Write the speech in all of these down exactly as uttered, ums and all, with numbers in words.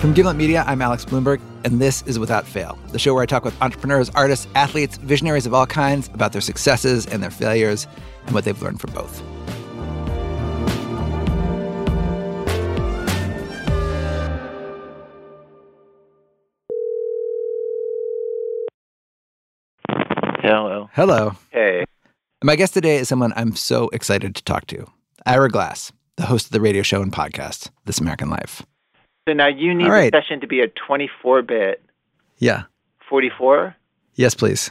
From Gimlet Media, I'm Alex Bloomberg, and this is Without Fail, the show where I talk with entrepreneurs, artists, athletes, visionaries of all kinds about their successes and their failures and what they've learned from both. Hello. Hello. Hey. My guest today is someone I'm so excited to talk to, Ira Glass, the host of the radio show and podcast, This American Life. So now you need right. the session to be a twenty-four bit. Yeah. forty-four? Yes, please.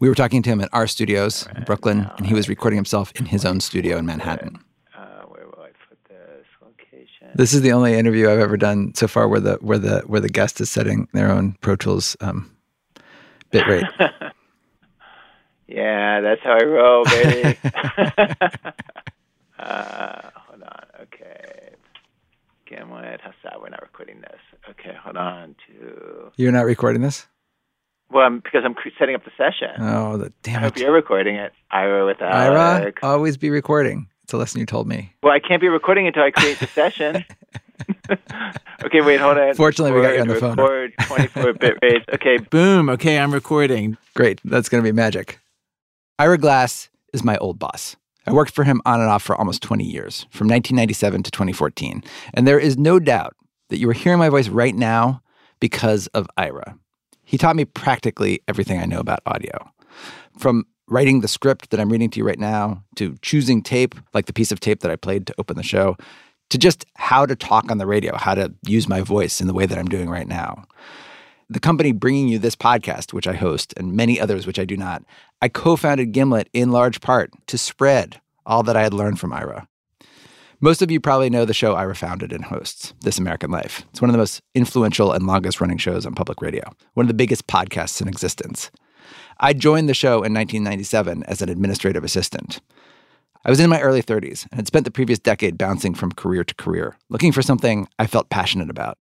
We were talking to him at our studios right, in Brooklyn, no, and he was recording himself in his own studio in Manhattan. Uh, where will I put this location? This is the only interview I've ever done so far where the where the where the guest is setting their own Pro Tools um, bit rate. Yeah, that's how I roll, baby. uh, hold on. Okay. Gimlet, how's that? We're not recording this. Okay, hold on to... You're not recording this? Well, I'm, because I'm setting up the session. Oh, the, damn it. I hope you're recording it. Ira with Alex. Ira, always be recording. It's a lesson you told me. Well, I can't be recording until I create the session. Okay, wait, hold on. Fortunately, record, we got you on the phone. Record twenty-four bit rates. Okay, boom. Okay, I'm recording. Great. That's going to be magic. Ira Glass is my old boss. I worked for him on and off for almost twenty years, from nineteen ninety-seven to twenty fourteen. And there is no doubt that you are hearing my voice right now because of Ira. He taught me practically everything I know about audio. From writing the script that I'm reading to you right now, to choosing tape, like the piece of tape that I played to open the show, to just how to talk on the radio, how to use my voice in the way that I'm doing right now. The company bringing you this podcast, which I host, and many others, which I do not, I co-founded Gimlet in large part to spread all that I had learned from Ira. Most of you probably know the show Ira founded and hosts, This American Life. It's one of the most influential and longest-running shows on public radio, one of the biggest podcasts in existence. I joined the show in nineteen ninety-seven as an administrative assistant. I was in my early thirties and had spent the previous decade bouncing from career to career, looking for something I felt passionate about.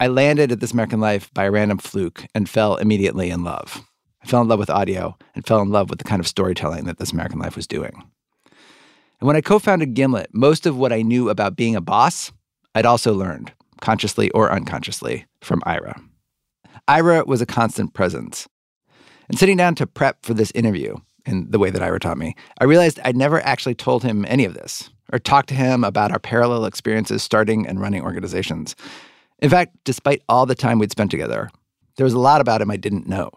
I landed at This American Life by a random fluke and fell immediately in love. I fell in love with audio and fell in love with the kind of storytelling that This American Life was doing. And when I co-founded Gimlet, most of what I knew about being a boss, I'd also learned, consciously or unconsciously, from Ira. Ira was a constant presence. And sitting down to prep for this interview, in the way that Ira taught me, I realized I'd never actually told him any of this or talked to him about our parallel experiences starting and running organizations. In fact, despite all the time we'd spent together, there was a lot about him I didn't know.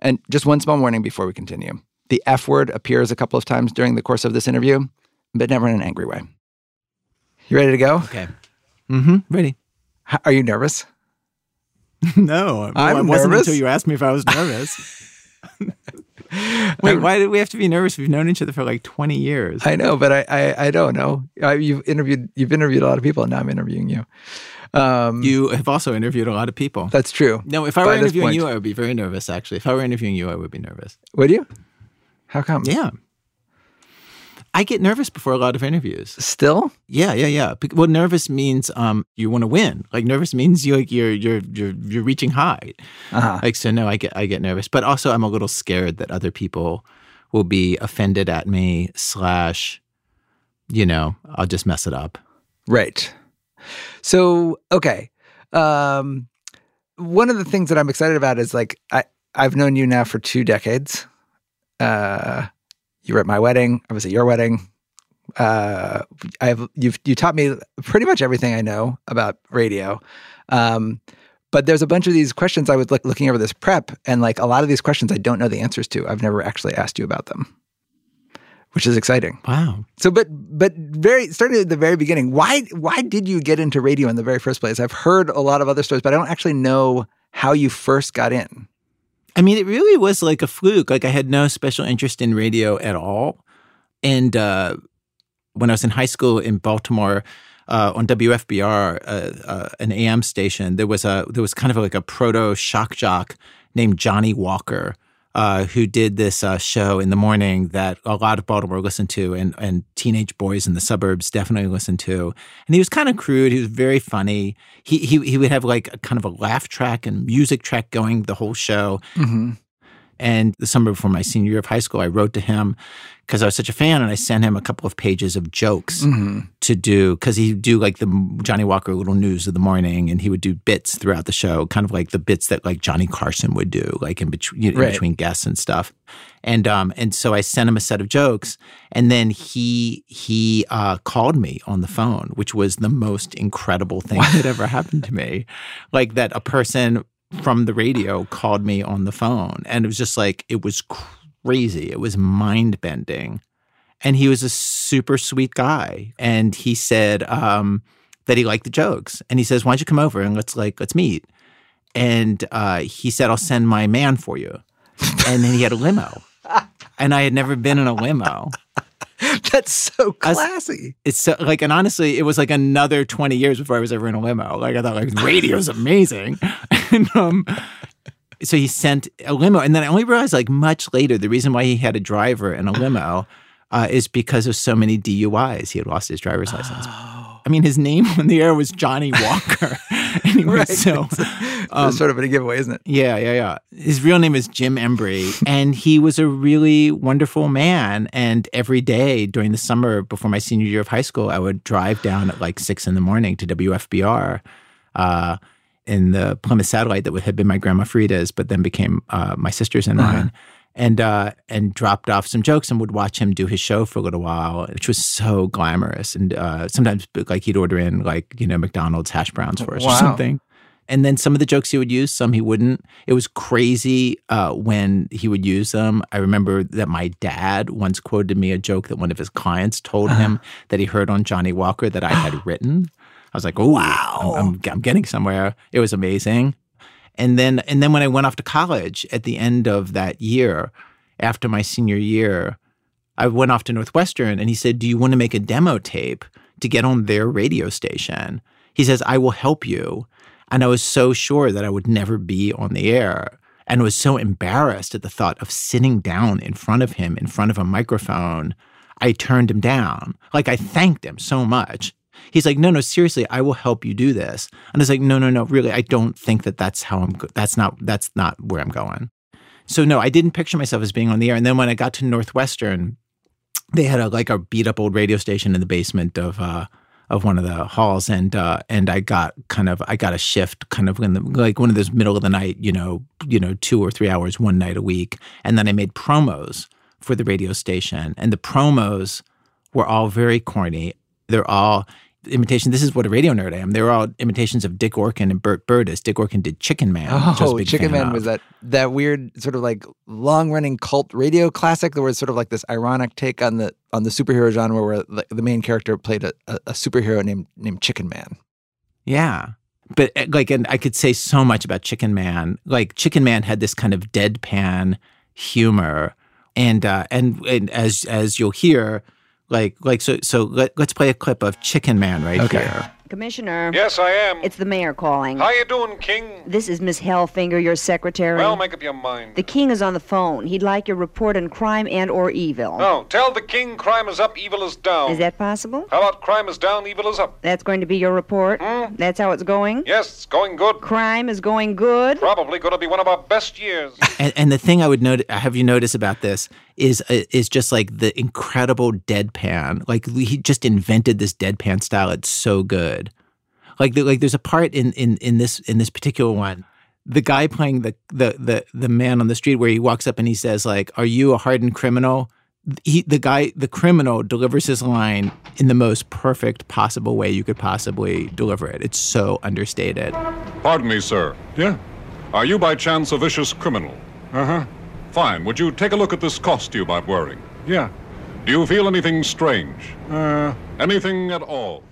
And just one small warning before we continue. The F word appears a couple of times during the course of this interview, but never in an angry way. You ready to go? Okay. Mm-hmm. Ready. H- are you nervous? No. I'm well, I wasn't nervous until you asked me if I was nervous. Wait, why did we have to be nervous? We've known each other for like twenty years. I know, but I I, I don't know. I, you've interviewed you've interviewed a lot of people, and now I'm interviewing you. Um, you have also interviewed a lot of people. That's true. No, if I were interviewing you, I would be very nervous, actually. If I were interviewing you, I would be nervous. Would you? How come? Yeah. I get nervous before a lot of interviews. Still? Yeah, yeah, yeah. Well, nervous means um, you want to win. Like, nervous means you like you're you're you're you're reaching high. Uh-huh. Like, so no, I get I get nervous, but also I'm a little scared that other people will be offended at me. Slash, you know, I'll just mess it up. Right. So okay, um, one of the things that I'm excited about is like I I've known you now for two decades. Uh, You were at my wedding. I was at your wedding. Uh, I've you've you taught me pretty much everything I know about radio. Um, but there's a bunch of these questions I was look, looking over this prep, and like a lot of these questions I don't know the answers to. I've never actually asked you about them, which is exciting. Wow. So, but but very starting at the very beginning, why why did you get into radio in the very first place? I've heard a lot of other stories, but I don't actually know how you first got in. I mean, it really was like a fluke. Like, I had no special interest in radio at all. And uh, when I was in high school in Baltimore, uh, on W F B R, uh, uh, an A M station, there was a there was kind of like a proto shock jock named Johnny Walker, uh, who did this uh, show in the morning that a lot of Baltimore listened to, and and teenage boys in the suburbs definitely listened to. And he was kind of crude. He was very funny. He he he would have like a kind of a laugh track and music track going the whole show. Mm-hmm. And the summer before my senior year of high school, I wrote to him because I was such a fan, and I sent him a couple of pages of jokes mm-hmm. to do, because he'd do like the Johnny Walker Little News of the morning, and he would do bits throughout the show, kind of like the bits that like Johnny Carson would do, like in, bet- you know, right. in between guests and stuff. And um, and so I sent him a set of jokes, and then he he uh, called me on the phone, which was the most incredible thing that ever happened to me, like that a person from the radio called me on the phone. And it was just like, it was crazy. It was mind-bending. And he was a super sweet guy. And he said um, that he liked the jokes. And he says, why don't you come over and let's like, let's meet. And uh, he said, I'll send my man for you. And then he had a limo. And I had never been in a limo. That's so classy. I, it's so, like, and honestly, it was like another twenty years before I was ever in a limo. Like I thought, like radio's amazing. and um, so he sent a limo, and then I only realized, like, much later, the reason why he had a driver and a limo uh, is because of so many D U Is. He had lost his driver's license. Oh. I mean, his name on the air was Johnny Walker. anyway, right. so um, that's sort of a giveaway, isn't it? Yeah, yeah, yeah. His real name is Jim Embry, and he was a really wonderful man. And every day during the summer before my senior year of high school, I would drive down at like six in the morning to W F B R uh, in the Plymouth Satellite that had been my grandma Frida's, but then became uh, my sister's and mine. Uh-huh. And uh, and dropped off some jokes and would watch him do his show for a little while, which was so glamorous. And uh, sometimes, like, he'd order in, like, you know, McDonald's hash browns for us wow. or something. And then some of the jokes he would use, some he wouldn't. It was crazy uh, when he would use them. I remember that my dad once quoted me a joke that one of his clients told him that he heard on Johnny Walker that I had written. I was like, oh, wow, I'm, I'm, I'm getting somewhere. It was amazing. And then and then when I went off to college at the end of that year, after my senior year, I went off to Northwestern, and he said, do you want to make a demo tape to get on their radio station? He says, I will help you. And I was so sure that I would never be on the air, and was so embarrassed at the thought of sitting down in front of him, in front of a microphone. I turned him down. Like, I thanked him so much. He's like, no, no, seriously, I will help you do this. And I was like, no, no, no, really, I don't think that that's how I'm, go- that's not, that's not where I'm going. So no, I didn't picture myself as being on the air. And then when I got to Northwestern, they had a, like a beat up old radio station in the basement of, uh, of one of the halls. And, uh, and I got kind of, I got a shift kind of in the, like one of those middle of the night, you know, you know, two or three hours, one night a week. And then I made promos for the radio station, and the promos were all very corny. They're all imitation. This is what a radio nerd I am. They were all imitations of Dick Orkin and Burt Burdus. Dick Orkin did Chicken Man. Oh, Chicken Man was that that weird sort of like long-running cult radio classic. There was sort of like this ironic take on the on the superhero genre where the main character played a, a, a superhero named named Chicken Man. Yeah. But like, and I could say so much about Chicken Man. Like, Chicken Man had this kind of deadpan humor, and uh, and and as as you'll hear. Like, like, so, so let, let's play a clip of Chicken Man right okay. here. Commissioner. Yes, I am. It's the mayor calling. How you doing, King? This is Miss Hellfinger, your secretary. Well, make up your mind. The King is on the phone. He'd like your report on crime and or evil. No, tell the King crime is up, evil is down. Is that possible? How about crime is down, evil is up? That's going to be your report? Mm. That's how it's going? Yes, it's going good. Crime is going good? Probably going to be one of our best years. and, and the thing I would note, have you noticed about this is uh, is just like the incredible deadpan. Like, he just invented this deadpan style. It's so good. Like, the, like, there's a part in, in, in this in this particular one, the guy playing the, the the the man on the street, where he walks up and he says, like, "Are you a hardened criminal?" He, the guy, the criminal, delivers his line in the most perfect possible way you could possibly deliver it. It's so understated. Pardon me, sir. Yeah. Are you by chance a vicious criminal? Uh huh. Fine. Would you take a look at this costume I'm wearing? Yeah. Do you feel anything strange? Uh, anything at all?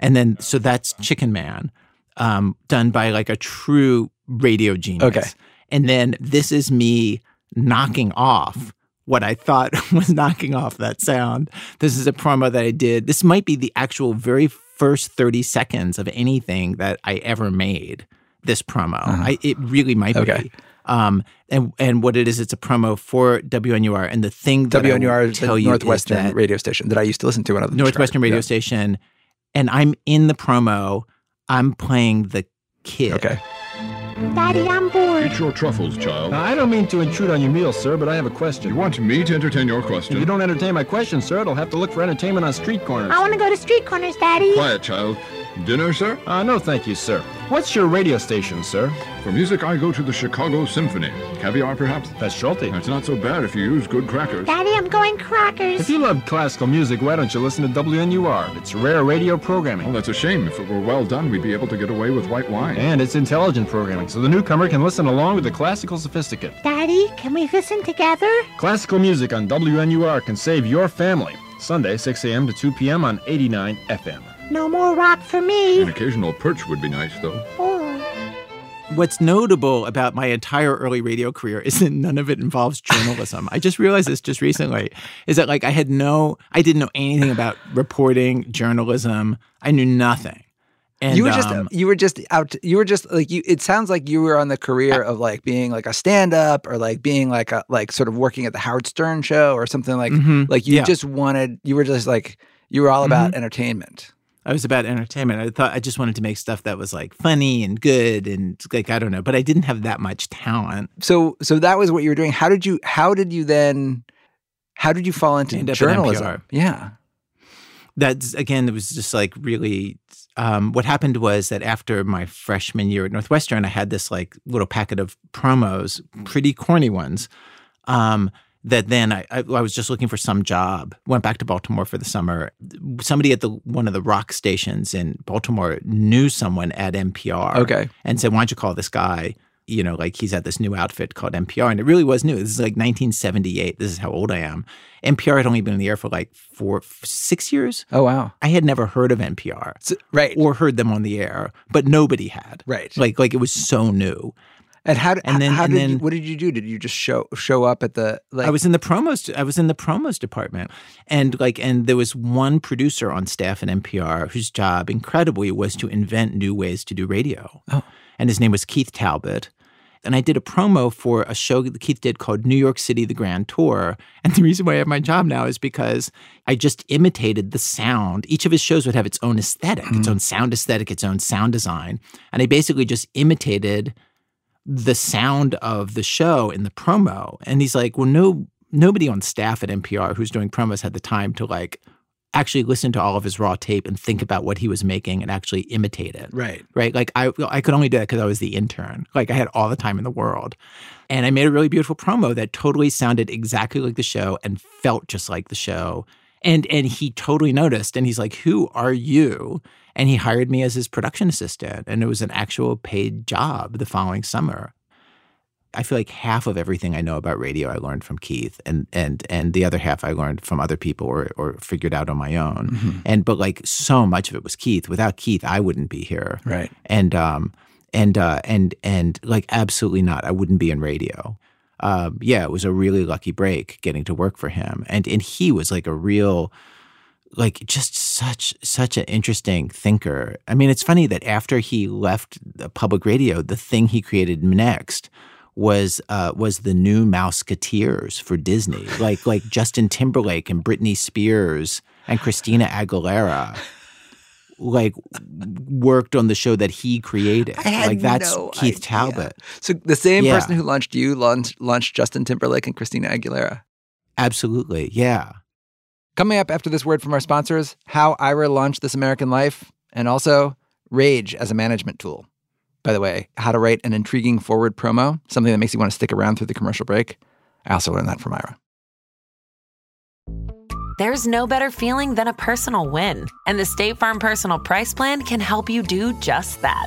And then, so that's Chicken Man, um, done by like a true radio genius. Okay. And then this is me knocking off what I thought was knocking off that sound. This is a promo that I did. This might be the actual very first thirty seconds of anything that I ever made, this promo. Uh-huh. I, it really might okay. be. Um, and and what it is, it's a promo for W N U R. And the thing that W N U R is the Northwestern is that radio station that I used to listen to. When I was Northwestern radio yeah. station. And I'm in the promo. I'm playing the kid. Okay. Daddy, I'm bored. Eat your truffles, child. Now, I don't mean to intrude on your meal, sir, but I have a question. You want me to entertain your question? If you don't entertain my question, sir, it'll have to look for entertainment on street corners. I want to go to street corners, Daddy. Quiet, child. Dinner, sir? Uh, no, thank you, sir. What's your radio station, sir? For music, I go to the Chicago Symphony. Caviar, perhaps? That's Schulte. That's not so bad if you use good crackers. Daddy, I'm going crackers. If you love classical music, why don't you listen to W N U R? It's rare radio programming. Well, that's a shame. If it were well done, we'd be able to get away with white wine. And it's intelligent programming, so the newcomer can listen along with the classical sophisticate. Daddy, can we listen together? Classical music on W N U R can save your family. Sunday, six a.m. to two p.m. on eighty-nine F M. No more rock for me. An occasional perch would be nice, though. Oh. What's notable about my entire early radio career is that none of it involves journalism. I just realized this just recently, is that, like, I had no, I didn't know anything about reporting, journalism. I knew nothing. And, you were just um, you were just out you were just like you it sounds like you were on the career of like being like a stand-up or like being like a like sort of working at the Howard Stern show or something like mm-hmm, like you yeah. just wanted you were just like you were all about mm-hmm. entertainment. I was about entertainment. I thought I just wanted to make stuff that was like funny and good and like I don't know, but I didn't have that much talent. So so that was what you were doing. How did you how did you then how did you fall into journalism? Yeah. That's again it was just like really Um, what happened was that after my freshman year at Northwestern, I had this like little packet of promos, pretty corny ones, um, that then I, I, I was just looking for some job, went back to Baltimore for the summer. Somebody at the one of the rock stations in Baltimore knew someone at N P R okay. and said, why don't you call this guy? You know, like he's at this new outfit called N P R. And it really was new. This is like nineteen seventy-eight. This is how old I am. N P R had only been in the air for like four, six years. Oh, wow. I had never heard of N P R. So, right. Or heard them on the air, but nobody had. Right. Like, like it was so new. And how? And then, how did and then you, what did you do? Did you just show show up at the? Like, I was in the promos. I was in the promos department, and like, and there was one producer on staff at N P R whose job, incredibly, was to invent new ways to do radio. Oh, and his name was Keith Talbot. And I did a promo for a show that Keith did called New York City: The Grand Tour. And the reason why I have my job now is because I just imitated the sound. Each of his shows would have its own aesthetic, mm-hmm. its own sound aesthetic, its own sound design, and I basically just imitated the sound of the show in the promo. And he's like, well, no, nobody on staff at N P R who's doing promos had the time to like actually listen to all of his raw tape and think about what he was making and actually imitate it. Right. Right. Like I, I could only do that because I was the intern. Like I had all the time in the world. And I made a really beautiful promo that totally sounded exactly like the show and felt just like the show. And and he totally noticed. And he's like, who are you? And he hired me as his production assistant. And it was an actual paid job the following summer. I feel like half of everything I know about radio I learned from Keith. And and and the other half I learned from other people or or figured out on my own. Mm-hmm. And but like so much of it was Keith. Without Keith, I wouldn't be here. Right. And um and uh and and like absolutely not. I wouldn't be in radio. Uh, yeah, it was a really lucky break getting to work for him. And and he was like a real, like just such, such an interesting thinker. I mean, it's funny that after he left the public radio, the thing he created next was uh, was the new Mouseketeers for Disney. Like like Justin Timberlake and Britney Spears and Christina Aguilera. Like worked on the show that he created. I had like that's no Keith idea. Talbot. So the same yeah. person who launched you launched, launched Justin Timberlake and Christina Aguilera. Absolutely, yeah. Coming up after this word from our sponsors, how Ira launched This American Life, and also rage as a management tool. By the way, how to write an intriguing forward promo, something that makes you want to stick around through the commercial break. I also learned that from Ira. There's no better feeling than a personal win. And the State Farm Personal Price Plan can help you do just that.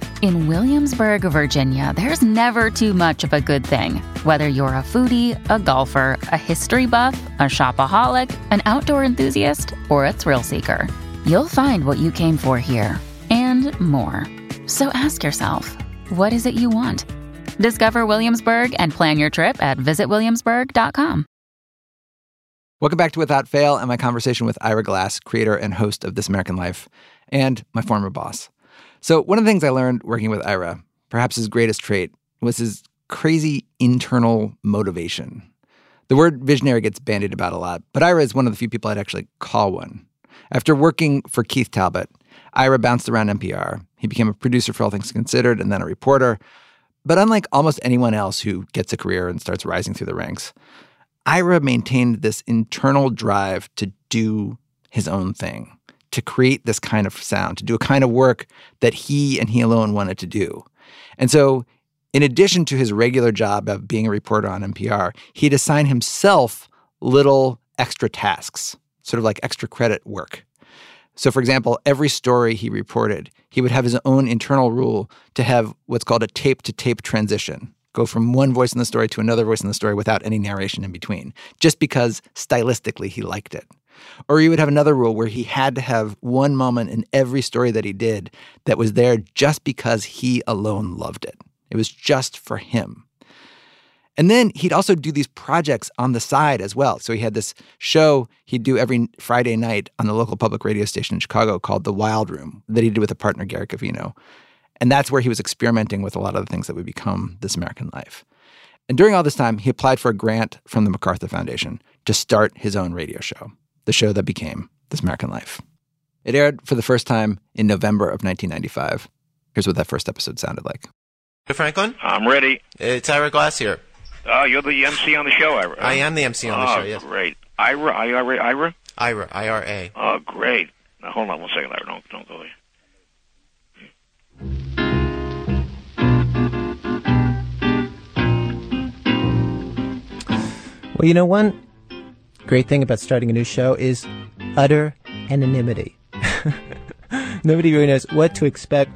In Williamsburg, Virginia, there's never too much of a good thing. Whether you're a foodie, a golfer, a history buff, a shopaholic, an outdoor enthusiast, or a thrill seeker, you'll find what you came for here and more. So ask yourself, what is it you want? Discover Williamsburg and plan your trip at visit williamsburg dot com. Welcome back to Without Fail and my conversation with Ira Glass, creator and host of This American Life, and my former boss. So one of the things I learned working with Ira, perhaps his greatest trait, was his crazy internal motivation. The word visionary gets bandied about a lot, but Ira is one of the few people I'd actually call one. After working for Keith Talbot, Ira bounced around N P R. He became a producer for All Things Considered and then a reporter. But unlike almost anyone else who gets a career and starts rising through the ranks, Ira maintained this internal drive to do his own thing, to create this kind of sound, to do a kind of work that he and he alone wanted to do. And so, in addition to his regular job of being a reporter on N P R, he'd assign himself little extra tasks, sort of like extra credit work. So, for example, every story he reported, he would have his own internal rule to have what's called a tape-to-tape transition. Go from one voice in the story to another voice in the story without any narration in between, just because stylistically he liked it. Or he would have another rule where he had to have one moment in every story that he did that was there just because he alone loved it. It was just for him. And then he'd also do these projects on the side as well. So he had this show he'd do every Friday night on the local public radio station in Chicago called The Wild Room that he did with a partner, Gary Covino. And that's where he was experimenting with a lot of the things that would become This American Life. And during all this time, he applied for a grant from the MacArthur Foundation to start his own radio show, the show that became This American Life. It aired for the first time in November of nineteen ninety-five. Here's what that first episode sounded like. Hey, Franklin? I'm ready. It's Ira Glass here. Oh, uh, you're the M C on the show, Ira. I am the M C on the oh, show, yes. Oh, great. Ira, Ira, Ira? Ira, I R A. Oh, great. Now, hold on one second, Ira. Don't, don't go there. Well, you know, one great thing about starting a new show is utter anonymity. Nobody really knows what to expect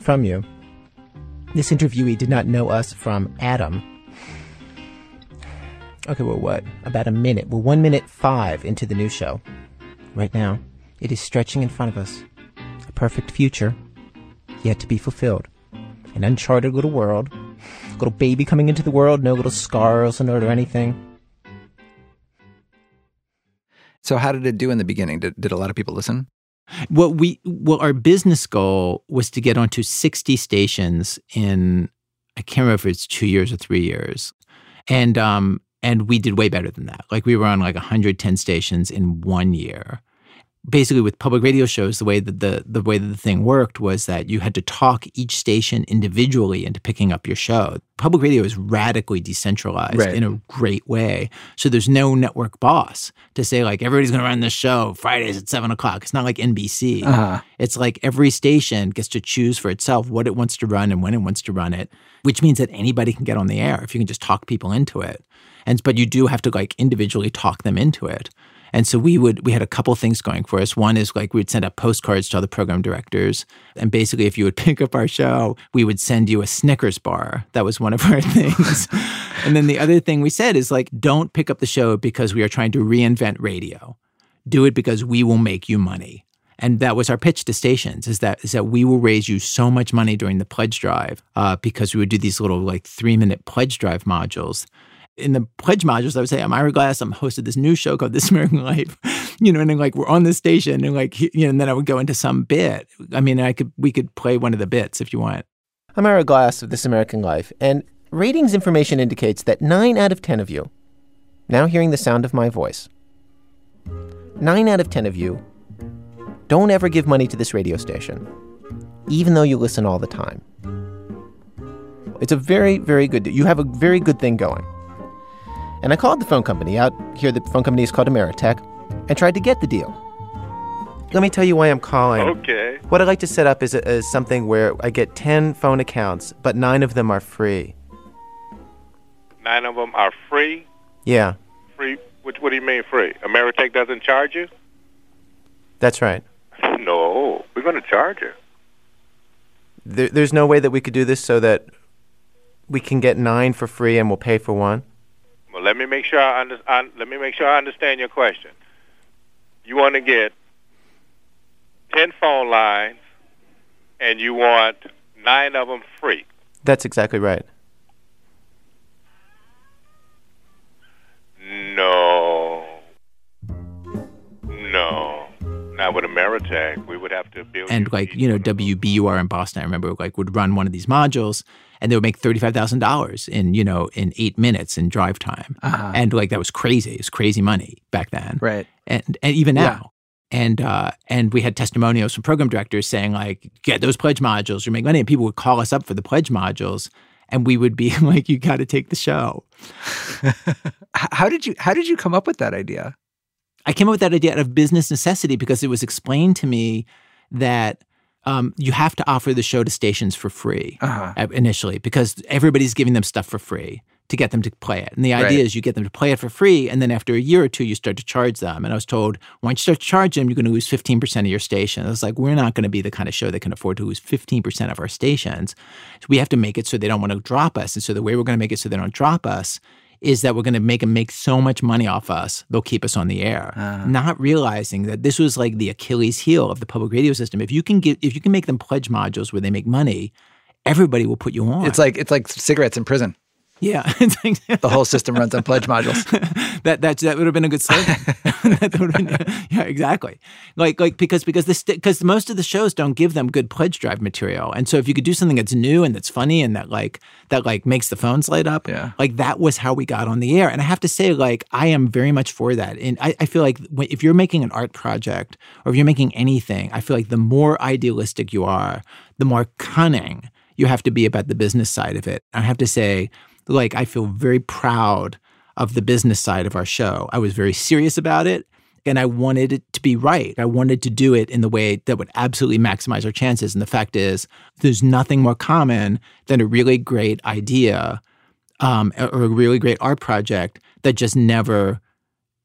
from you. This interviewee did not know us from Adam. Okay, well, what? About a minute. We're one minute five into the new show. Right now, it is stretching in front of us. A perfect future yet to be fulfilled. An uncharted little world. Little baby coming into the world, no little scars on it or anything. So how did it do in the beginning? Did, did a lot of people listen? Well, we, well, our business goal was to get onto sixty stations in, I can't remember if it's two years or three years. And, um, and we did way better than that. Like we were on like one hundred ten stations in one year. Basically, with public radio shows, the way that the the way that the thing worked was that you had to talk each station individually into picking up your show. Public radio is radically decentralized right. in a great way, so there's no network boss to say like everybody's going to run this show Fridays at seven o'clock. It's not like N B C. Uh-huh. It's like every station gets to choose for itself what it wants to run and when it wants to run it, which means that anybody can get on the air if you can just talk people into it. And but you do have to like individually talk them into it. And so we would we had a couple things going for us. One is like we would send out postcards to all the program directors. And basically, if you would pick up our show, we would send you a Snickers bar. That was one of our things. And then the other thing we said is like, don't pick up the show because we are trying to reinvent radio. Do it because we will make you money. And that was our pitch to stations, is that is that we will raise you so much money during the pledge drive uh, because we would do these little like three-minute pledge drive modules. In the pledge modules, I would say, I'm Ira Glass. I'm host of this new show called This American Life. You know, and then like we're on this station and like, you know, and then I would go into some bit. I mean, I could we could play one of the bits if you want. I'm Ira Glass of This American Life, and ratings information indicates that nine out of ten of you, now hearing the sound of my voice, nine out of ten of you don't ever give money to this radio station, even though you listen all the time. It's a very, very good, you have a very good thing going. And I called the phone company out here. The phone company is called Ameritech, and tried to get the deal. Let me tell you why I'm calling. Okay. What I'd like to set up is, a, is something where I get ten phone accounts, but nine of them are free. Nine of them are free? Yeah. Free? What, what do you mean free? Ameritech doesn't charge you? That's right. No, we're going to charge you. There, there's no way that we could do this so that we can get nine for free and we'll pay for one? Well, let me make sure I, under, I let me make sure I understand your question. You want to get ten phone lines, and you want nine of them free. That's exactly right. No, and like, you know, W B U R in Boston, I remember, like, would run one of these modules and they would make thirty-five thousand dollars in, you know, in eight minutes in drive time. Uh-huh. And like, that was crazy. It was crazy money back then. Right. And, and even now. Yeah. And uh, and we had testimonials from program directors saying, like, get those pledge modules, you make money. And people would call us up for the pledge modules. And we would be like, you got to take the show. How did you how did you come up with that idea? I came up with that idea out of business necessity because it was explained to me that um, you have to offer the show to stations for free uh-huh. initially because everybody's giving them stuff for free to get them to play it. And the idea right. is you get them to play it for free, and then after a year or two, you start to charge them. And I was told, once you start to charge them, you're going to lose fifteen percent of your station. I was like, we're not going to be the kind of show that can afford to lose fifteen percent of our stations. So we have to make it so they don't want to drop us. And so the way we're going to make it so they don't drop us is that we're going to make them make so much money off us, they'll keep us on the air. Uh. Not realizing that this was like the Achilles heel of the public radio system. If you can get, if you can make them pledge modules where they make money, everybody will put you on. It's like it's like cigarettes in prison. Yeah. The whole system runs on pledge modules. that that that would have been a good slogan. that would have been, yeah, yeah, exactly. Like like because because this because most of the shows don't give them good pledge drive material. And so if you could do something that's new and that's funny and that like that like makes the phones light up, yeah. like that was how we got on the air. And I have to say, like, I am very much for that. And I, I feel like if you're making an art project or if you're making anything, I feel like the more idealistic you are, the more cunning you have to be about the business side of it. I have to say, like, I feel very proud of the business side of our show. I was very serious about it, and I wanted it to be right. I wanted to do it in the way that would absolutely maximize our chances. And the fact is, there's nothing more common than a really great idea um, or a really great art project that just never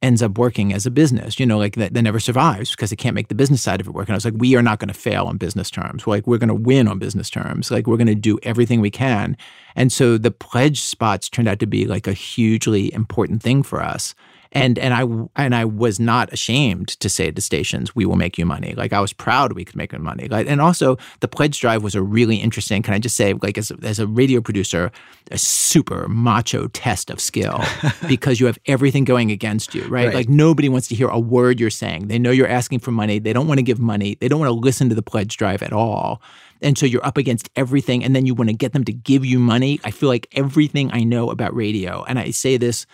ends up working as a business, you know, like that, that never survives because it can't make the business side of it work. And I was like, we are not going to fail on business terms. We're like, we're going to win on business terms. Like, we're going to do everything we can. And so the pledge spots turned out to be like a hugely important thing for us. And and I and I was not ashamed to say to stations, we will make you money. Like, I was proud we could make them money. Like, and also, the pledge drive was a really interesting, can I just say, like, as, as a radio producer, a super macho test of skill because you have everything going against you, right? right? Like, nobody wants to hear a word you're saying. They know you're asking for money. They don't want to give money. They don't want to listen to the pledge drive at all. And so you're up against everything, and then you want to get them to give you money. I feel like everything I know about radio, and I say this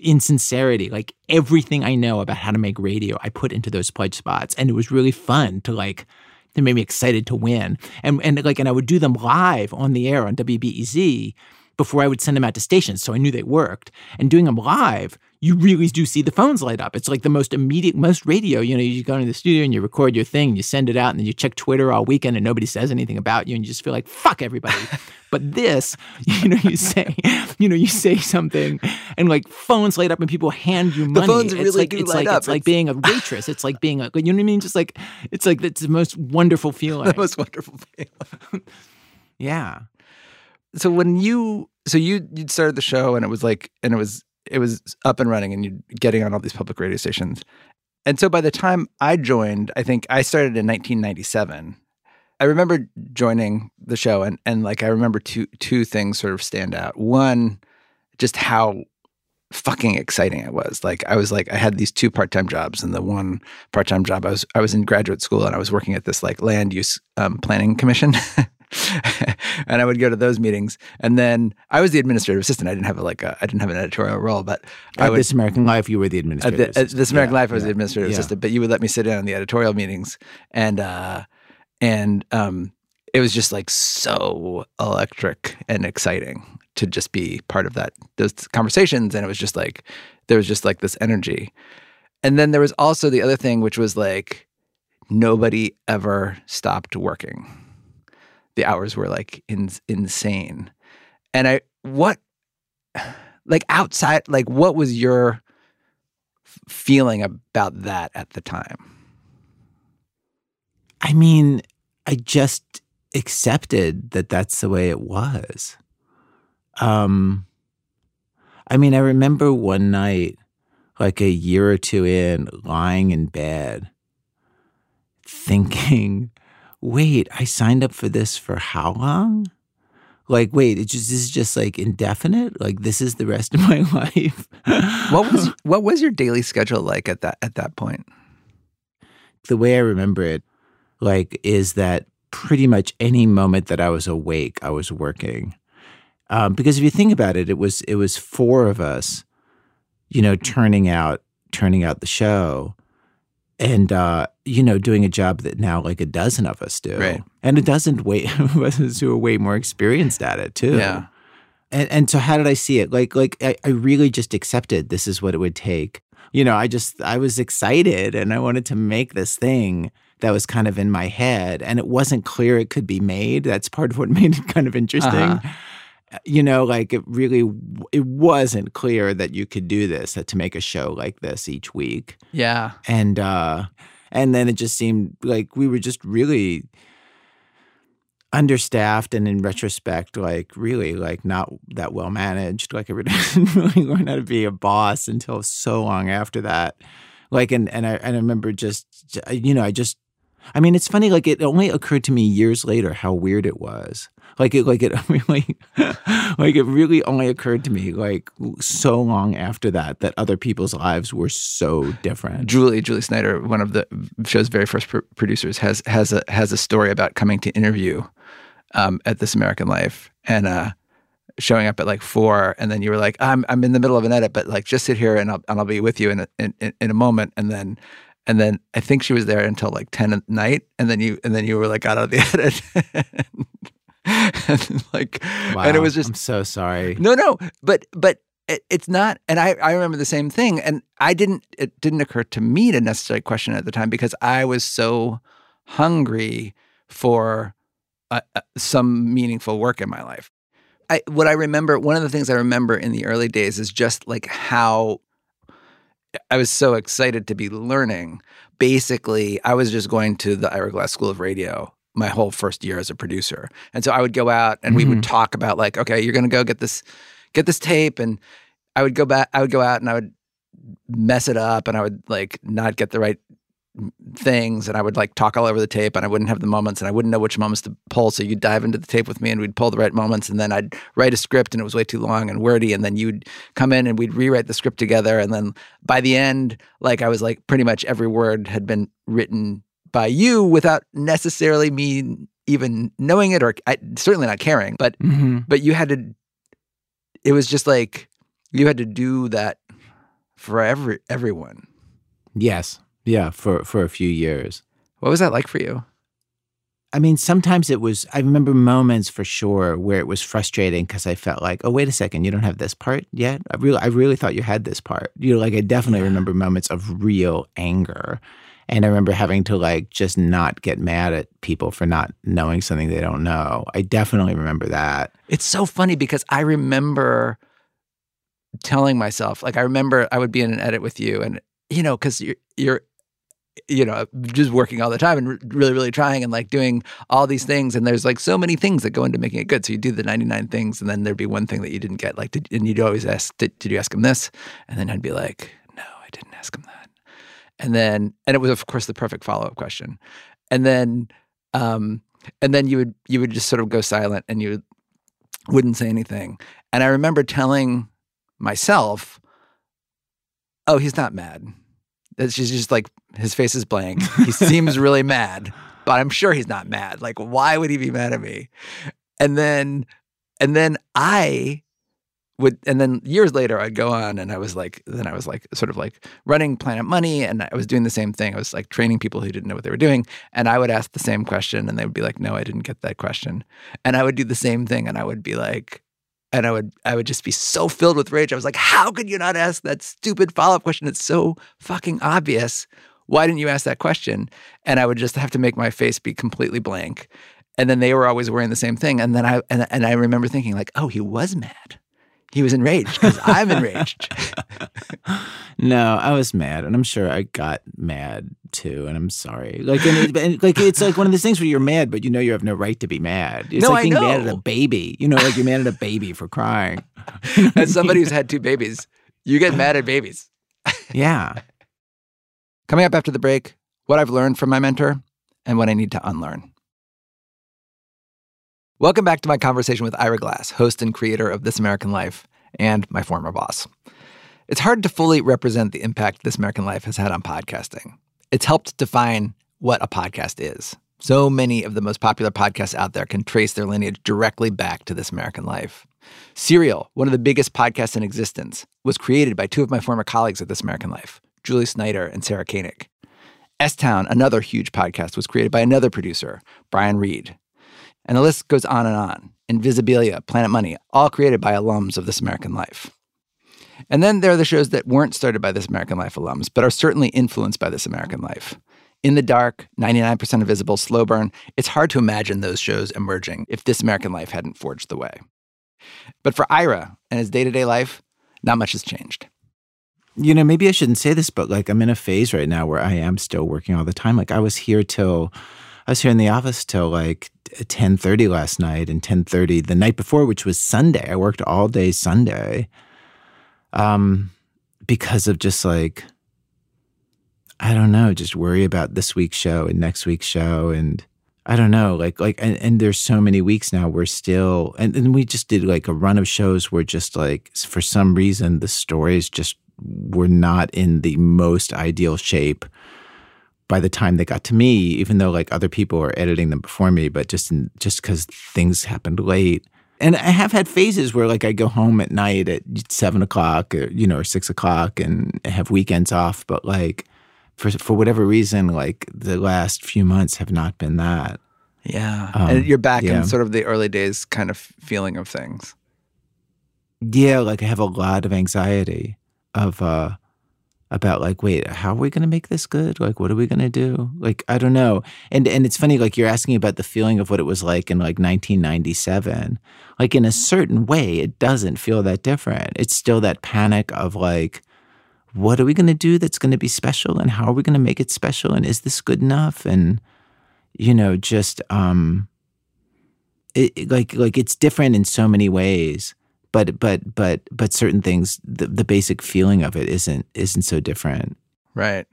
in sincerity, like, everything I know about how to make radio, I put into those pledge spots. And it was really fun to, like, it made me excited to win. And, and like, and I would do them live on the air on W B E Z before I would send them out to stations. So I knew they worked. And doing them live, you really do see the phones light up. It's like the most immediate, most radio, you know, you go into the studio and you record your thing and you send it out and then you check Twitter all weekend and nobody says anything about you and you just feel like, fuck everybody. But this, you know, you say, you know, you say something and like phones light up and people hand you money. The phones really it's like, do it's light like, up. It's, it's like being a waitress. It's like being a, you know what I mean? Just like, it's like, it's the most wonderful feeling. The most wonderful feeling. Yeah. So when you, so you, you started the show and it was like, and it was, it was up and running and you're getting on all these public radio stations. And so by the time I joined, I think I started in nineteen ninety-seven. I remember joining the show and, and like, I remember two, two things sort of stand out. One, just how fucking exciting it was. Like, I was like, I had these two part-time jobs, and the one part-time job I was, I was in graduate school and I was working at this like land use um, planning commission. And I would go to those meetings, and then I was the administrative assistant. I didn't have a, like a, I didn't have an editorial role, but at I would, This American Life, you were the administrative. At, the, at This American yeah, Life, I was yeah, the administrative yeah. assistant. But you would let me sit in on the editorial meetings, and uh, and um, it was just like so electric and exciting to just be part of that those conversations. And it was just like there was just like this energy, and then there was also the other thing, which was like nobody ever stopped working. The hours were like in, insane. And I, what, like outside, like what was your feeling about that at the time? I mean, I just accepted that that's the way it was. Um, I mean, I remember one night, like a year or two in, lying in bed, thinking, wait, I signed up for this for how long? Like, wait, it just, this is just like indefinite? Like, this is the rest of my life? What was what was your daily schedule like at that at that point? The way I remember it like, is that pretty much any moment that I was awake, I was working. Um, because if you think about it, it was it was four of us, you know, turning out turning out the show, and uh, you know, doing a job that now like a dozen of us do, right. And a dozen way of us who are way more experienced at it too. Yeah. And and so how did I see it? Like like I, I really just accepted this is what it would take. You know, I just I was excited and I wanted to make this thing that was kind of in my head, and it wasn't clear it could be made. That's part of what made it kind of interesting. Uh-huh. You know, like it really, it wasn't clear that you could do this, that to make a show like this each week. Yeah. And, uh, and then it just seemed like we were just really understaffed and in retrospect, like really like not that well managed. Like I didn't really learn how to be a boss until so long after that. Like, and, and I, and I remember just, you know, I just, I mean, it's funny, like it only occurred to me years later how weird it was. Like it, like it really, like it really only occurred to me like so long after that that other people's lives were so different. Julie, Julie Snyder, one of the show's very first pr- producers, has has a has a story about coming to interview um, at This American Life and uh, showing up at like four, and then you were like, I'm I'm in the middle of an edit, but like just sit here and I'll and I'll be with you in a, in in a moment, and then. And then I think she was there until like ten at night, and then you and then you were like out of the edit, and, and like, wow, and it was just. I'm so sorry. No, no, but but it, it's not. And I, I remember the same thing, and I didn't. It didn't occur to me to necessarily question it at the time because I was so hungry for uh, uh, some meaningful work in my life. I what I remember. One of the things I remember in the early days is just like how. I was so excited to be learning. Basically, I was just going to the Ira Glass School of Radio my whole first year as a producer. And so I would go out and mm-hmm. we would talk about like, okay, you're going to go get this get this tape. And I would go back, I would go out and I would mess it up and I would like not get the right things. And I would like talk all over the tape and I wouldn't have the moments and I wouldn't know which moments to pull. So you'd dive into the tape with me and we'd pull the right moments. And then I'd write a script and it was way too long and wordy. And then you'd come in and we'd rewrite the script together. And then by the end, like I was like pretty much every word had been written by you without necessarily me even knowing it or I, certainly not caring. But, mm-hmm. but you had to, it was just like, you had to do that for every, everyone. Yes. Yeah, for, for a few years. What was that like for you? I mean, sometimes it was, I remember moments for sure where it was frustrating because I felt like, oh, wait a second, you don't have this part yet? I really I really thought you had this part. You know, like I definitely yeah. remember moments of real anger. And I remember having to like just not get mad at people for not knowing something they don't know. I definitely remember that. It's so funny because I remember telling myself, like I remember I would be in an edit with you and, you know, because you're, you're you know, just working all the time and really, really trying and like doing all these things. And there's like so many things that go into making it good. So you do the ninety-nine things and then there'd be one thing that you didn't get. Like, did, and you'd always ask, did, did you ask him this? And then I'd be like, no, I didn't ask him that. And then, and it was of course the perfect follow-up question. And then, um, and then you would, you would just sort of go silent and you wouldn't say anything. And I remember telling myself, oh, he's not mad. She's just like, his face is blank. He seems really mad, but I'm sure he's not mad. Like, why would he be mad at me? And then, and then I would, and then years later I'd go on and I was like, then I was like, sort of like running Planet Money and I was doing the same thing. I was like training people who didn't know what they were doing. And I would ask the same question and they would be like, no, I didn't get that question. And I would do the same thing and I would be like, And I would I would just be so filled with rage. I was like, how could you not ask that stupid follow-up question? It's so fucking obvious. Why didn't you ask that question? And I would just have to make my face be completely blank. And then they were always wearing the same thing. And then I and, and I remember thinking like, oh, he was mad. He was enraged because I'm enraged. No, I was mad. And I'm sure I got mad too. And I'm sorry. Like, and it, and like it's like one of those things where you're mad, but you know you have no right to be mad. It's no, like I being know. mad at a baby. You know, like you're mad at a baby for crying. As somebody who's had two babies, you get mad at babies. Yeah. Coming up after the break, what I've learned from my mentor and what I need to unlearn. Welcome back to my conversation with Ira Glass, host and creator of This American Life and my former boss. It's hard to fully represent the impact This American Life has had on podcasting. It's helped define what a podcast is. So many of the most popular podcasts out there can trace their lineage directly back to This American Life. Serial, one of the biggest podcasts in existence, was created by two of my former colleagues at This American Life, Julie Snyder and Sarah Koenig. S-Town, another huge podcast, was created by another producer, Brian Reed. And the list goes on and on. Invisibilia, Planet Money, all created by alums of This American Life. And then there are the shows that weren't started by This American Life alums, but are certainly influenced by This American Life. In the Dark, ninety-nine percent Invisible, Slow Burn. It's hard to imagine those shows emerging if This American Life hadn't forged the way. But for Ira and his day-to-day life, not much has changed. You know, maybe I shouldn't say this, but like I'm in a phase right now where I am still working all the time. Like I was here till, I was here in the office till like ten thirty last night and ten thirty the night before, which was Sunday. I worked all day Sunday um, because of just like, I don't know, just worry about this week's show and next week's show and I don't know, like, like, and, and there's so many weeks now we're still, and, and we just did like a run of shows where just like, for some reason, the stories just were not in the most ideal shape by the time they got to me, even though like other people were editing them before me, but just, in, just because things happened late. And I have had phases where like I go home at night at seven o'clock or, you know, or six o'clock and have weekends off, but like, For for whatever reason, like, the last few months have not been that. Yeah. Um, and you're back yeah. in sort of the early days kind of feeling of things. Yeah, like, I have a lot of anxiety of uh, about, like, wait, how are we going to make this good? Like, what are we going to do? Like, I don't know. And and it's funny, like, you're asking about the feeling of what it was like in, like, nineteen ninety-seven. Like, in a certain way, it doesn't feel that different. It's still that panic of, like, what are we going to do that's going to be special and how are we going to make it special and is this good enough? And, you know, just um, it, it, like like it's different in so many ways, but but but but certain things, the, the basic feeling of it isn't isn't so different. Right.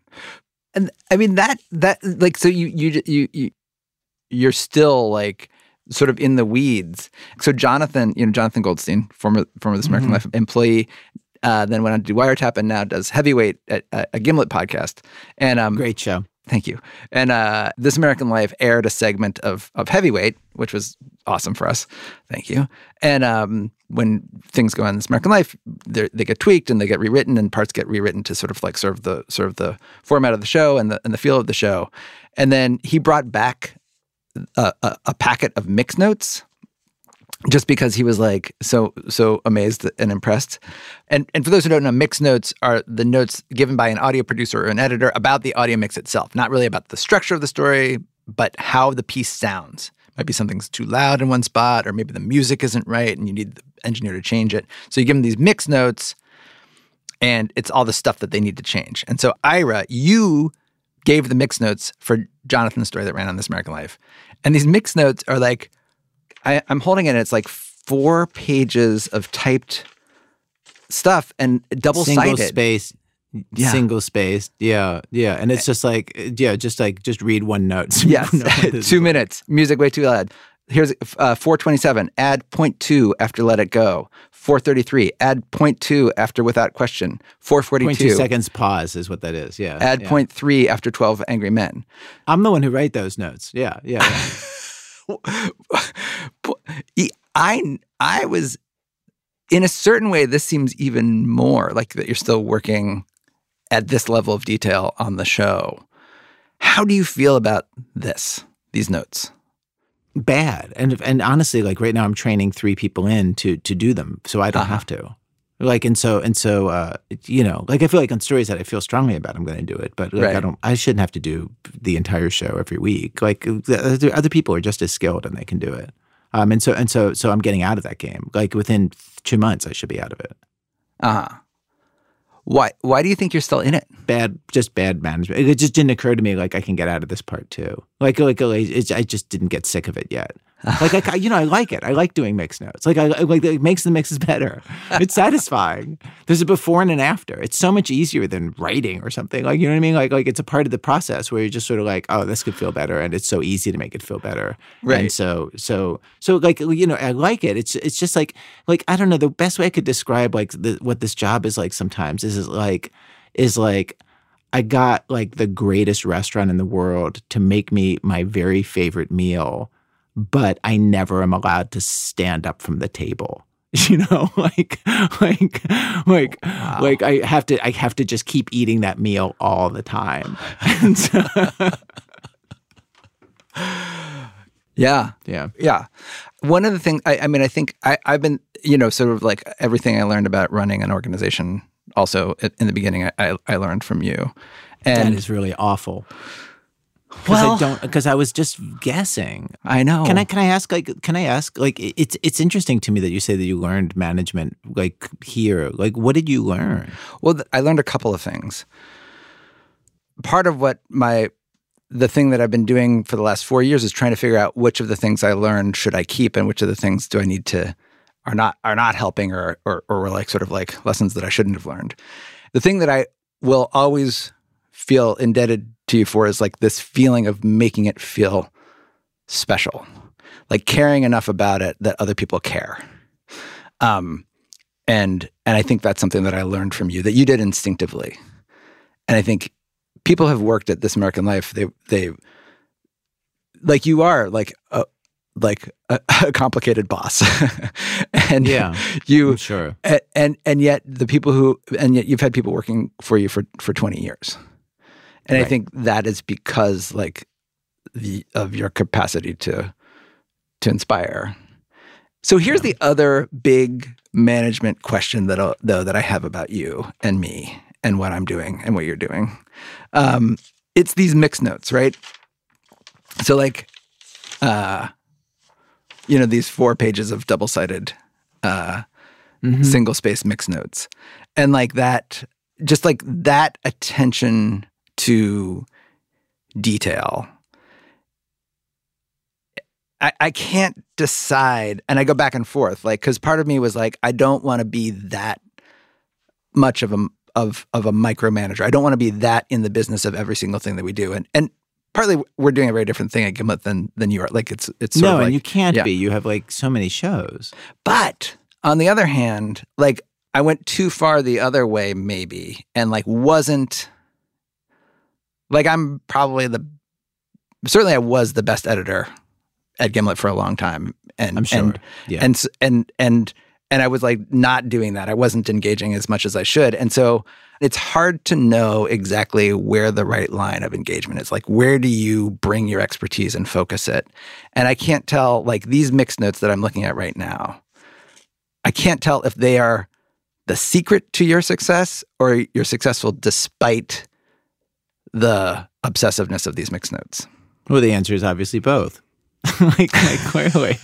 And I mean, that that like so you you you, you you're still like sort of in the weeds. So Jonathan, you know, Jonathan Goldstein, former former This American mm-hmm. Life employee, Uh, then went on to do Wiretap and now does Heavyweight, at, at a Gimlet podcast. And um, great show. Thank you. And uh, This American Life aired a segment of of Heavyweight, which was awesome for us. Thank you. And um, when things go on in This American Life, they get tweaked and they get rewritten and parts get rewritten to sort of like serve the serve the format of the show and the, and the feel of the show. And then he brought back a, a, a packet of mix notes just because he was like so so amazed and impressed. And and for those who don't know, mix notes are the notes given by an audio producer or an editor about the audio mix itself, not really about the structure of the story, but how the piece sounds. Maybe something's too loud in one spot, or maybe the music isn't right and you need the engineer to change it. So you give them these mix notes and it's all the stuff that they need to change. And so Ira, you gave the mix notes for Jonathan's story that ran on This American Life. And these mix notes are like, I, I'm holding it, and it's like four pages of typed stuff and double-sided. Single-spaced. Yeah. Single-spaced. Yeah, yeah. And it's just like, yeah, just like, just read one note. Yes. Two minutes. Music way too loud. Here's uh, four twenty-seven. Add point two after Let It Go. four thirty-three. Add point two after Without Question. four forty-two. point two seconds pause is what that is, yeah. Add yeah. point three after twelve Angry Men. I'm the one who write those notes. Yeah, yeah, yeah. I I was, in a certain way, this seems even more like that you're still working at this level of detail on the show. How do you feel about this, these notes? Bad. And and honestly, like right now I'm training three people in to to do them, so I don't uh-huh. have to. Like, and so, and so, uh, you know, like I feel like on stories that I feel strongly about, I'm going to do it, but like right. I don't, I shouldn't have to do the entire show every week. Like other people are just as skilled and they can do it. Um, and so, and so, so I'm getting out of that game. Like within two months, I should be out of it. Uh huh. Why, why do you think you're still in it? Bad, just bad management. It just didn't occur to me, like I can get out of this part too. Like, like, like it's, I just didn't get sick of it yet. Like, I, you know, I like it. I like doing mix notes. Like, I like it makes the mixes better. It's satisfying. There's a before and an after. It's so much easier than writing or something. Like, you know what I mean? Like, like it's a part of the process where you're just sort of like, oh, this could feel better, and it's so easy to make it feel better. Right. And so, so, so, like, you know, I like it. It's, it's just like, like I don't know. The best way I could describe like the, what this job is like sometimes is, is like, is like. I got like the greatest restaurant in the world to make me my very favorite meal, but I never am allowed to stand up from the table. You know, like, like, like, wow. like I have to, I have to just keep eating that meal all the time. And so, yeah. Yeah. Yeah. One of the things, I, I mean, I think I, I've been, you know, sort of like everything I learned about running an organization also in the beginning, I, I learned from you. And that is really awful. Because well, I don't. Because I was just guessing. I know. Can I? Can I ask? Like, can I ask? Like, it's it's interesting to me that you say that you learned management. Like here, like, what did you learn? Well, th- I learned a couple of things. Part of what my the thing that I've been doing for the last four years is trying to figure out which of the things I learned should I keep, and which of the things do I need to are not are not helping, or or or were like sort of like lessons that I shouldn't have learned. The thing that I will always feel indebted to you for is like this feeling of making it feel special, like caring enough about it that other people care. Um, and and I think that's something that I learned from you that you did instinctively. And I think people have worked at This American Life. They they like you are like a like a, a complicated boss, and yeah, you I'm sure and, and and yet the people who and yet you've had people working for you for for twenty years. And right. I think that is because, like, the of your capacity to to inspire. So here's yeah. the other big management question that I'll, though that I have about you and me and what I'm doing and what you're doing. Um, it's these mixed notes, right? So, like, uh, you know, these four pages of double-sided, uh, mm-hmm. single-space mixed notes, and like that, just like that attention to detail. I, I can't decide, and I go back and forth, like, because part of me was like, I don't want to be that much of a of of a micromanager. I don't want to be that in the business of every single thing that we do, and and partly we're doing a very different thing at Gimlet than than you are. Like it's it's sort no, of like, and you can't yeah. be. You have like so many shows. But on the other hand, like I went too far the other way, maybe, and like wasn't. Like I'm probably the, certainly I was the best editor at Gimlet for a long time, and I'm sure. and, yeah. and and and and I was like not doing that. I wasn't engaging as much as I should, and so it's hard to know exactly where the right line of engagement is. Like where do you bring your expertise and focus it? And I can't tell. Like these mixed notes that I'm looking at right now, I can't tell if they are the secret to your success or you're successful despite the obsessiveness of these mixed notes? Well, the answer is obviously both. like, like, clearly.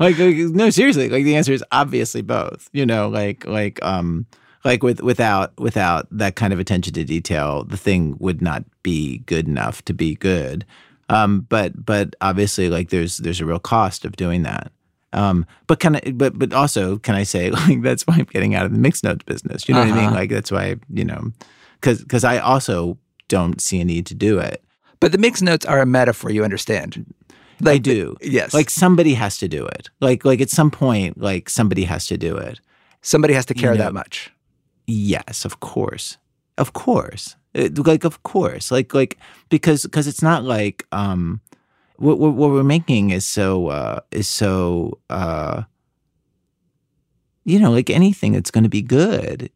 like, like, no, seriously. Like, the answer is obviously both. You know, like, like, um, like, with without without that kind of attention to detail, the thing would not be good enough to be good. Um, but, but obviously, like, there's there's a real cost of doing that. Um, but can I, but but also, can I say, like, that's why I'm getting out of the mixed notes business. You know uh-huh. what I mean? Like, that's why you know. Because because I also don't see a need to do it. But the mixed notes are a metaphor, you understand? Like, I do. The, yes. Like somebody has to do it. Like like at some point, like somebody has to do it. Somebody has to care you know, that much. Yes, of course. Of course. It, like, of course. Like, like because cause it's not like um, what, what, what we're making is so, uh, is so uh, you know, like anything that's going to be good,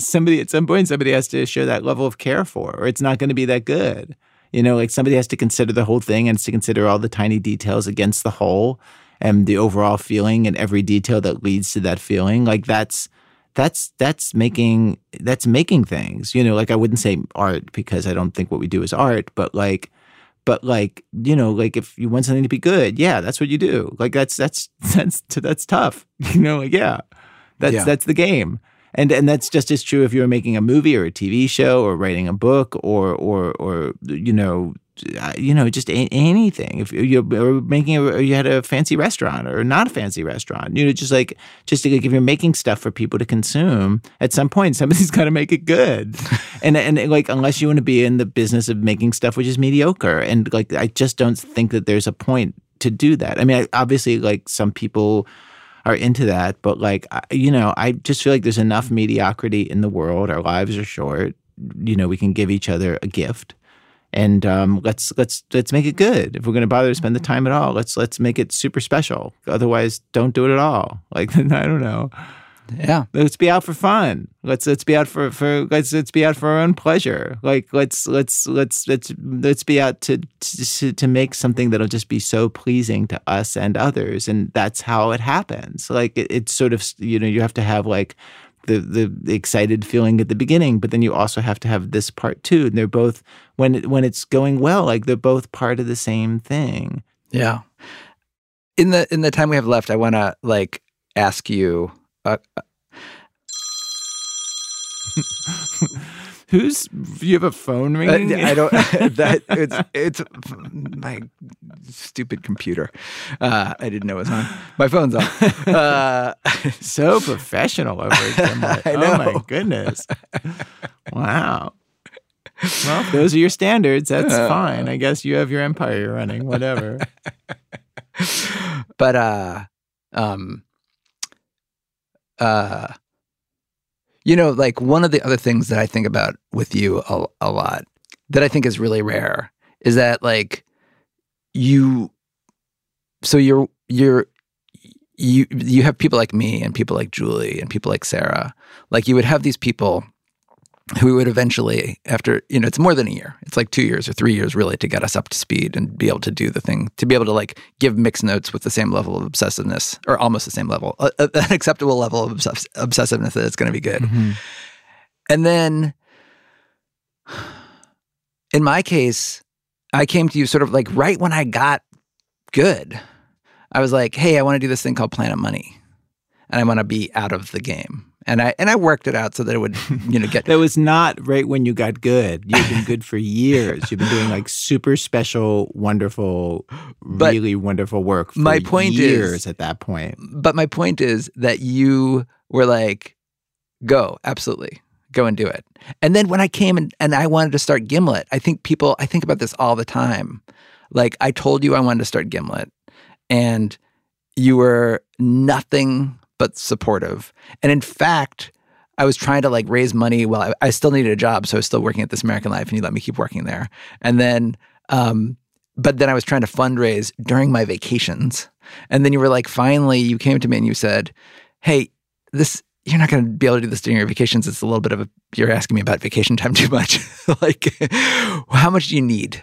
somebody at some point, somebody has to show that level of care for, or it's not going to be that good. You know, like somebody has to consider the whole thing and has to consider all the tiny details against the whole and the overall feeling and every detail that leads to that feeling. Like that's, that's, that's making, that's making things, you know, like I wouldn't say art because I don't think what we do is art, but like, But like, you know, like if you want something to be good, yeah, that's what you do. Like that's that's that's that's tough. You know, like yeah. That's yeah. that's the game. And and that's just as true if you're making a movie or a T V show or writing a book or or or you know, you know, just a- anything. If you're making a, or you had a fancy restaurant or not a fancy restaurant, you know, just like just like if you're making stuff for people to consume, at some point somebody's got to make it good. and and like unless you want to be in the business of making stuff which is mediocre, and like I just don't think that there's a point to do that. I mean, I, obviously, like some people are into that, but like I, you know, I just feel like there's enough mediocrity in the world. Our lives are short. you know, we can give each other a gift. And um, let's let's let's make it good. If we're going to bother to spend the time at all, let's let's make it super special. Otherwise, don't do it at all. Like I don't know. Yeah, let's be out for fun. Let's let's be out for, for let's let's be out for our own pleasure. Like let's let's let's let's let's be out to to to make something that'll just be so pleasing to us and others. And that's how it happens. Like it, it's sort of you know you have to have like. The, the excited feeling at the beginning, but then you also have to have this part too. And they're both, when it, when it's going well, like they're both part of the same thing. Yeah. In the in the time we have left, I want to like ask you. Uh, Who's you have a phone ringing? I don't. That it's it's my stupid computer. Uh, I didn't know it was on. My phone's on. Uh, so professional over it. I know. Oh my goodness! Wow. Well, if those are your standards. That's uh, fine. I guess you have your empire you're running. Whatever. But uh, um, uh. You know, like one of the other things that I think about with you a, a lot that I think is really rare is that like you, so you're, you're, you, you have people like me and people like Julie and people like Sarah, like you would have these people who would eventually after, you know, it's more than a year, it's like two years or three years really to get us up to speed and be able to do the thing, to be able to like give mixed notes with the same level of obsessiveness or almost the same level, a, a, an acceptable level of obsess- obsessiveness that it's going to be good. Mm-hmm. And then in my case, I came to you sort of like right when I got good, I was like, hey, I want to do this thing called Planet Money and I want to be out of the game. And I and I worked it out so that it would, you know, get... That was not right when you got good. You've been good for years. You've been doing like super special, wonderful, but really wonderful work for my point years is, at that point. But my point is that you were like, go, absolutely, go and do it. And then when I came and, and I wanted to start Gimlet, I think people, I think about this all the time. Like I told you I wanted to start Gimlet and you were nothing... but supportive. And in fact, I was trying to like raise money. Well, I, I still needed a job, so I was still working at This American Life and you let me keep working there. And then, um, but then I was trying to fundraise during my vacations. And then you were like, finally, you came to me and you said, hey, this, you're not going to be able to do this during your vacations. It's a little bit of a, you're asking me about vacation time too much. Like, how much do you need?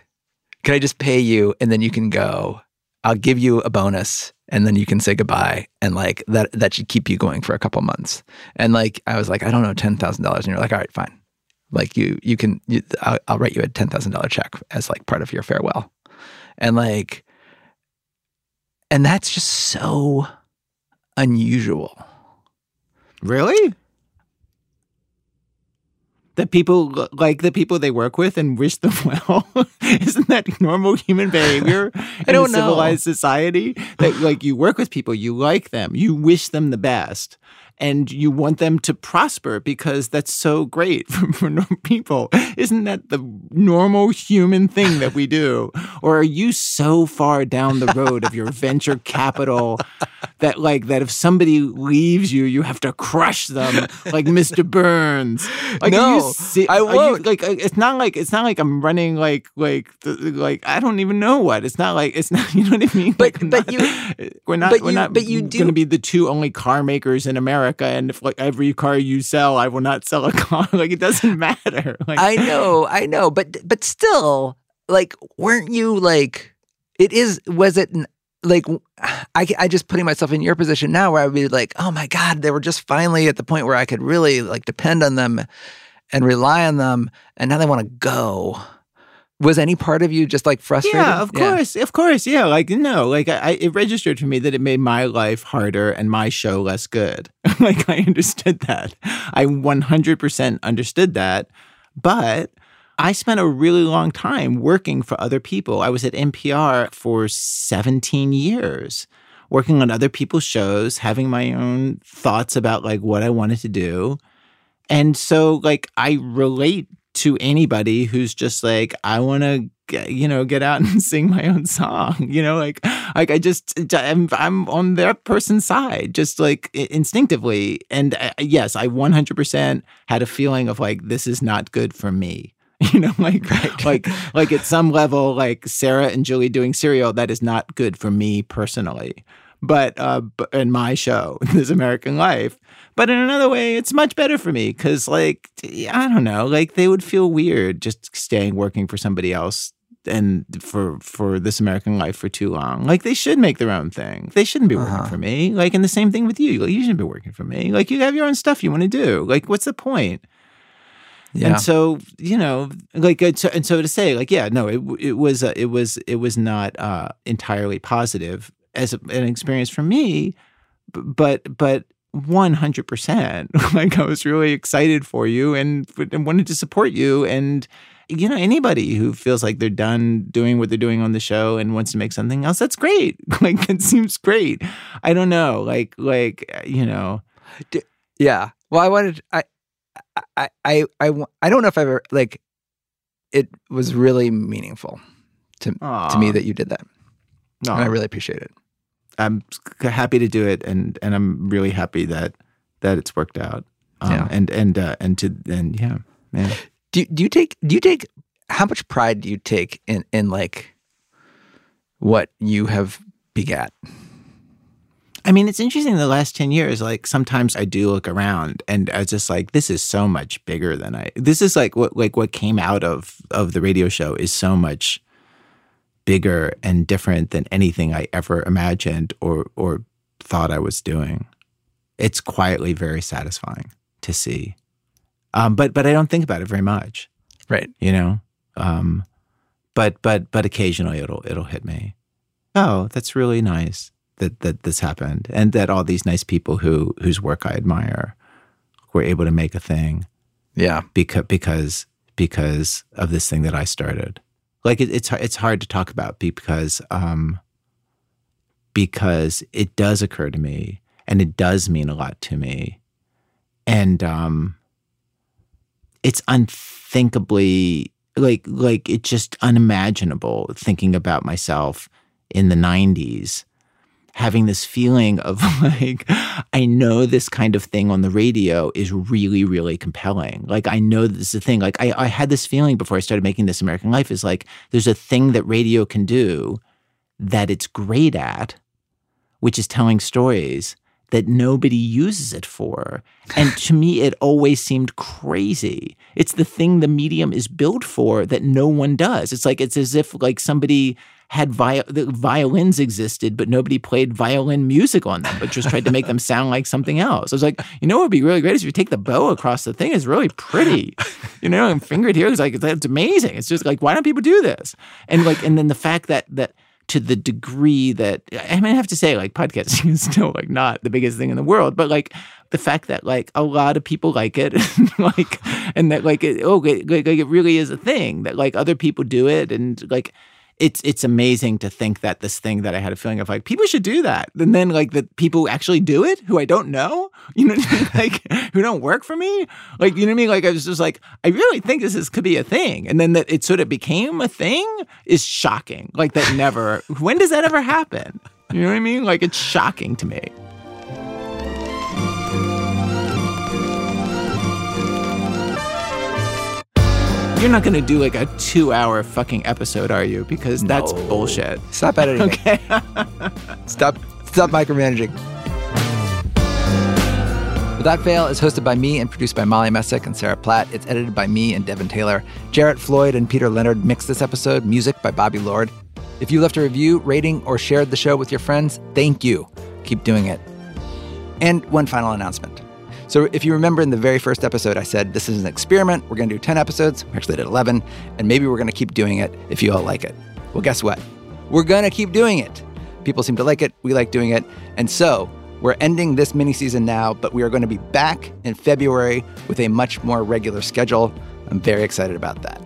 Can I just pay you and then you can go? I'll give you a bonus. And then you can say goodbye, and like that—that that should keep you going for a couple months. And like I was like, I don't know, ten thousand dollars, and you're like, all right, fine. Like you, you can. You, I'll, I'll write you a ten thousand dollar check as like part of your farewell, and like, and that's just so unusual. Really? That people like the people they work with and wish them well. Isn't that normal human behavior in I don't a civilized know. society? That like you work with people, you like them, you wish them the best, and you want them to prosper because that's so great for, for normal people. Isn't that the normal human thing that we do? Or are you so far down the road of your venture capital that like that if somebody leaves you, you have to crush them like Mister Burns? Like, no. Si- I won't. You, like it's not like it's not like I'm running like like like I don't even know what. It's not like it's not. You know what I mean? But like, but, not, you, we're not, but we're you not but you we're not going to be the two only car makers in America. And if like every car you sell, I will not sell a car. Like it doesn't matter. Like, I know, I know, but but still, like, weren't you like? It is. Was it? An, Like, I, I just putting myself in your position now where I would be like, oh, my God, they were just finally at the point where I could really, like, depend on them and rely on them. And now they want to go. Was any part of you just, like, frustrated? Yeah, of course. Yeah. Of course. Yeah. Like, no. Like, I, I it registered for me that it made my life harder and my show less good. Like, I understood that. I one hundred percent understood that. But... I spent a really long time working for other people. I was at N P R for seventeen years, working on other people's shows, having my own thoughts about like what I wanted to do. And so like I relate to anybody who's just like, I want to, you know, get out and sing my own song, you know, like, like I just, I'm, I'm on that person's side, just like instinctively. And I, yes, I one hundred percent had a feeling of like, this is not good for me. You know, like, right. like, like at some level, like Sarah and Julie doing Serial, that is not good for me personally. But uh, in my show, This American Life. But in another way, it's much better for me because, like, I don't know, like they would feel weird just staying working for somebody else and for for This American Life for too long. Like, they should make their own thing. They shouldn't be working uh-huh. for me. Like, and the same thing with you. Like, you shouldn't be working for me. Like, you have your own stuff you want to do. Like, what's the point? Yeah. And so, you know, like, and so, and so to say, like, yeah, no, it it was uh, it was it was not uh, entirely positive as a, an experience for me, but but one hundred percent, like, I was really excited for you and, and wanted to support you. And, you know, anybody who feels like they're done doing what they're doing on the show and wants to make something else, that's great. Like, that seems great. I don't know. Like, like, you know. D- yeah. Well, I wanted, I, I, I, I, I don't know if I ever, like, it was really meaningful to, to me that you did that. No. And I really appreciate it. I'm happy to do it, and, and I'm really happy that that it's worked out. Um, yeah. And and uh, and to and yeah, yeah. Do do you take do you take how much pride do you take in in like what you have begat? I mean, it's interesting. In the last ten years, like sometimes I do look around, and I was just like, "This is so much bigger than I." This is like what like what came out of of the radio show is so much bigger and different than anything I ever imagined or or thought I was doing. It's quietly very satisfying to see. Um, but but I don't think about it very much. Right. You know? Um, but but but occasionally it'll it'll hit me. Oh, that's really nice that that this happened and that all these nice people who whose work I admire were able to make a thing. Yeah. Because because because of this thing that I started. Like it, it's it's hard to talk about because um, because it does occur to me and it does mean a lot to me, and um, it's unthinkably like like it's just unimaginable thinking about myself in the nineties having this feeling of like, I know this kind of thing on the radio is really, really compelling. Like, I know this is a thing. Like, I, I had this feeling before I started making This American Life is like, there's a thing that radio can do that it's great at, which is telling stories that nobody uses it for. And to me, it always seemed crazy. It's the thing the medium is built for that no one does. It's like, it's as if like somebody had vi- the violins existed, but nobody played violin music on them, but just tried to make them sound like something else. I was like, you know what would be really great is if you take the bow across the thing. It's really pretty. You know, and finger it here. It's like, it's amazing. It's just like, why don't people do this? And like, and then the fact that, that to the degree that, I mean, I have to say, like, podcasting is still like not the biggest thing in the world, but like the fact that like a lot of people like it, and, like, and that like, it, oh, it, like, like it really is a thing that like other people do it. And like, It's it's amazing to think that this thing that I had a feeling of like, people should do that. And then like the people who actually do it, who I don't know, you know what I mean? Like, who don't work for me. Like, you know what I mean? Like, I was just like, I really think this is, could be a thing. And then that it sort of became a thing is shocking. Like that never, when does that ever happen? You know what I mean? Like, it's shocking to me. You're not going to do like a two-hour fucking episode, are you? Because that's no. bullshit. Stop editing. Okay. stop, stop micromanaging. Without Fail is hosted by me and produced by Molly Messick and Sarah Platt. It's edited by me and Devin Taylor. Jarrett Floyd and Peter Leonard mixed this episode. Music by Bobby Lord. If you left a review, rating, or shared the show with your friends, thank you. Keep doing it. And one final announcement. So if you remember in the very first episode, I said, this is an experiment. We're going to do ten episodes. We actually did eleven. And maybe we're going to keep doing it if you all like it. Well, guess what? We're going to keep doing it. People seem to like it. We like doing it. And so we're ending this mini season now, but we are going to be back in February with a much more regular schedule. I'm very excited about that.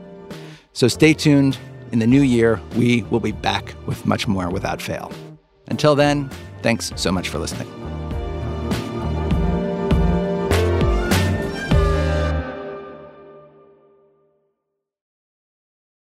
So stay tuned. In the new year, we will be back with much more Without Fail. Until then, thanks so much for listening.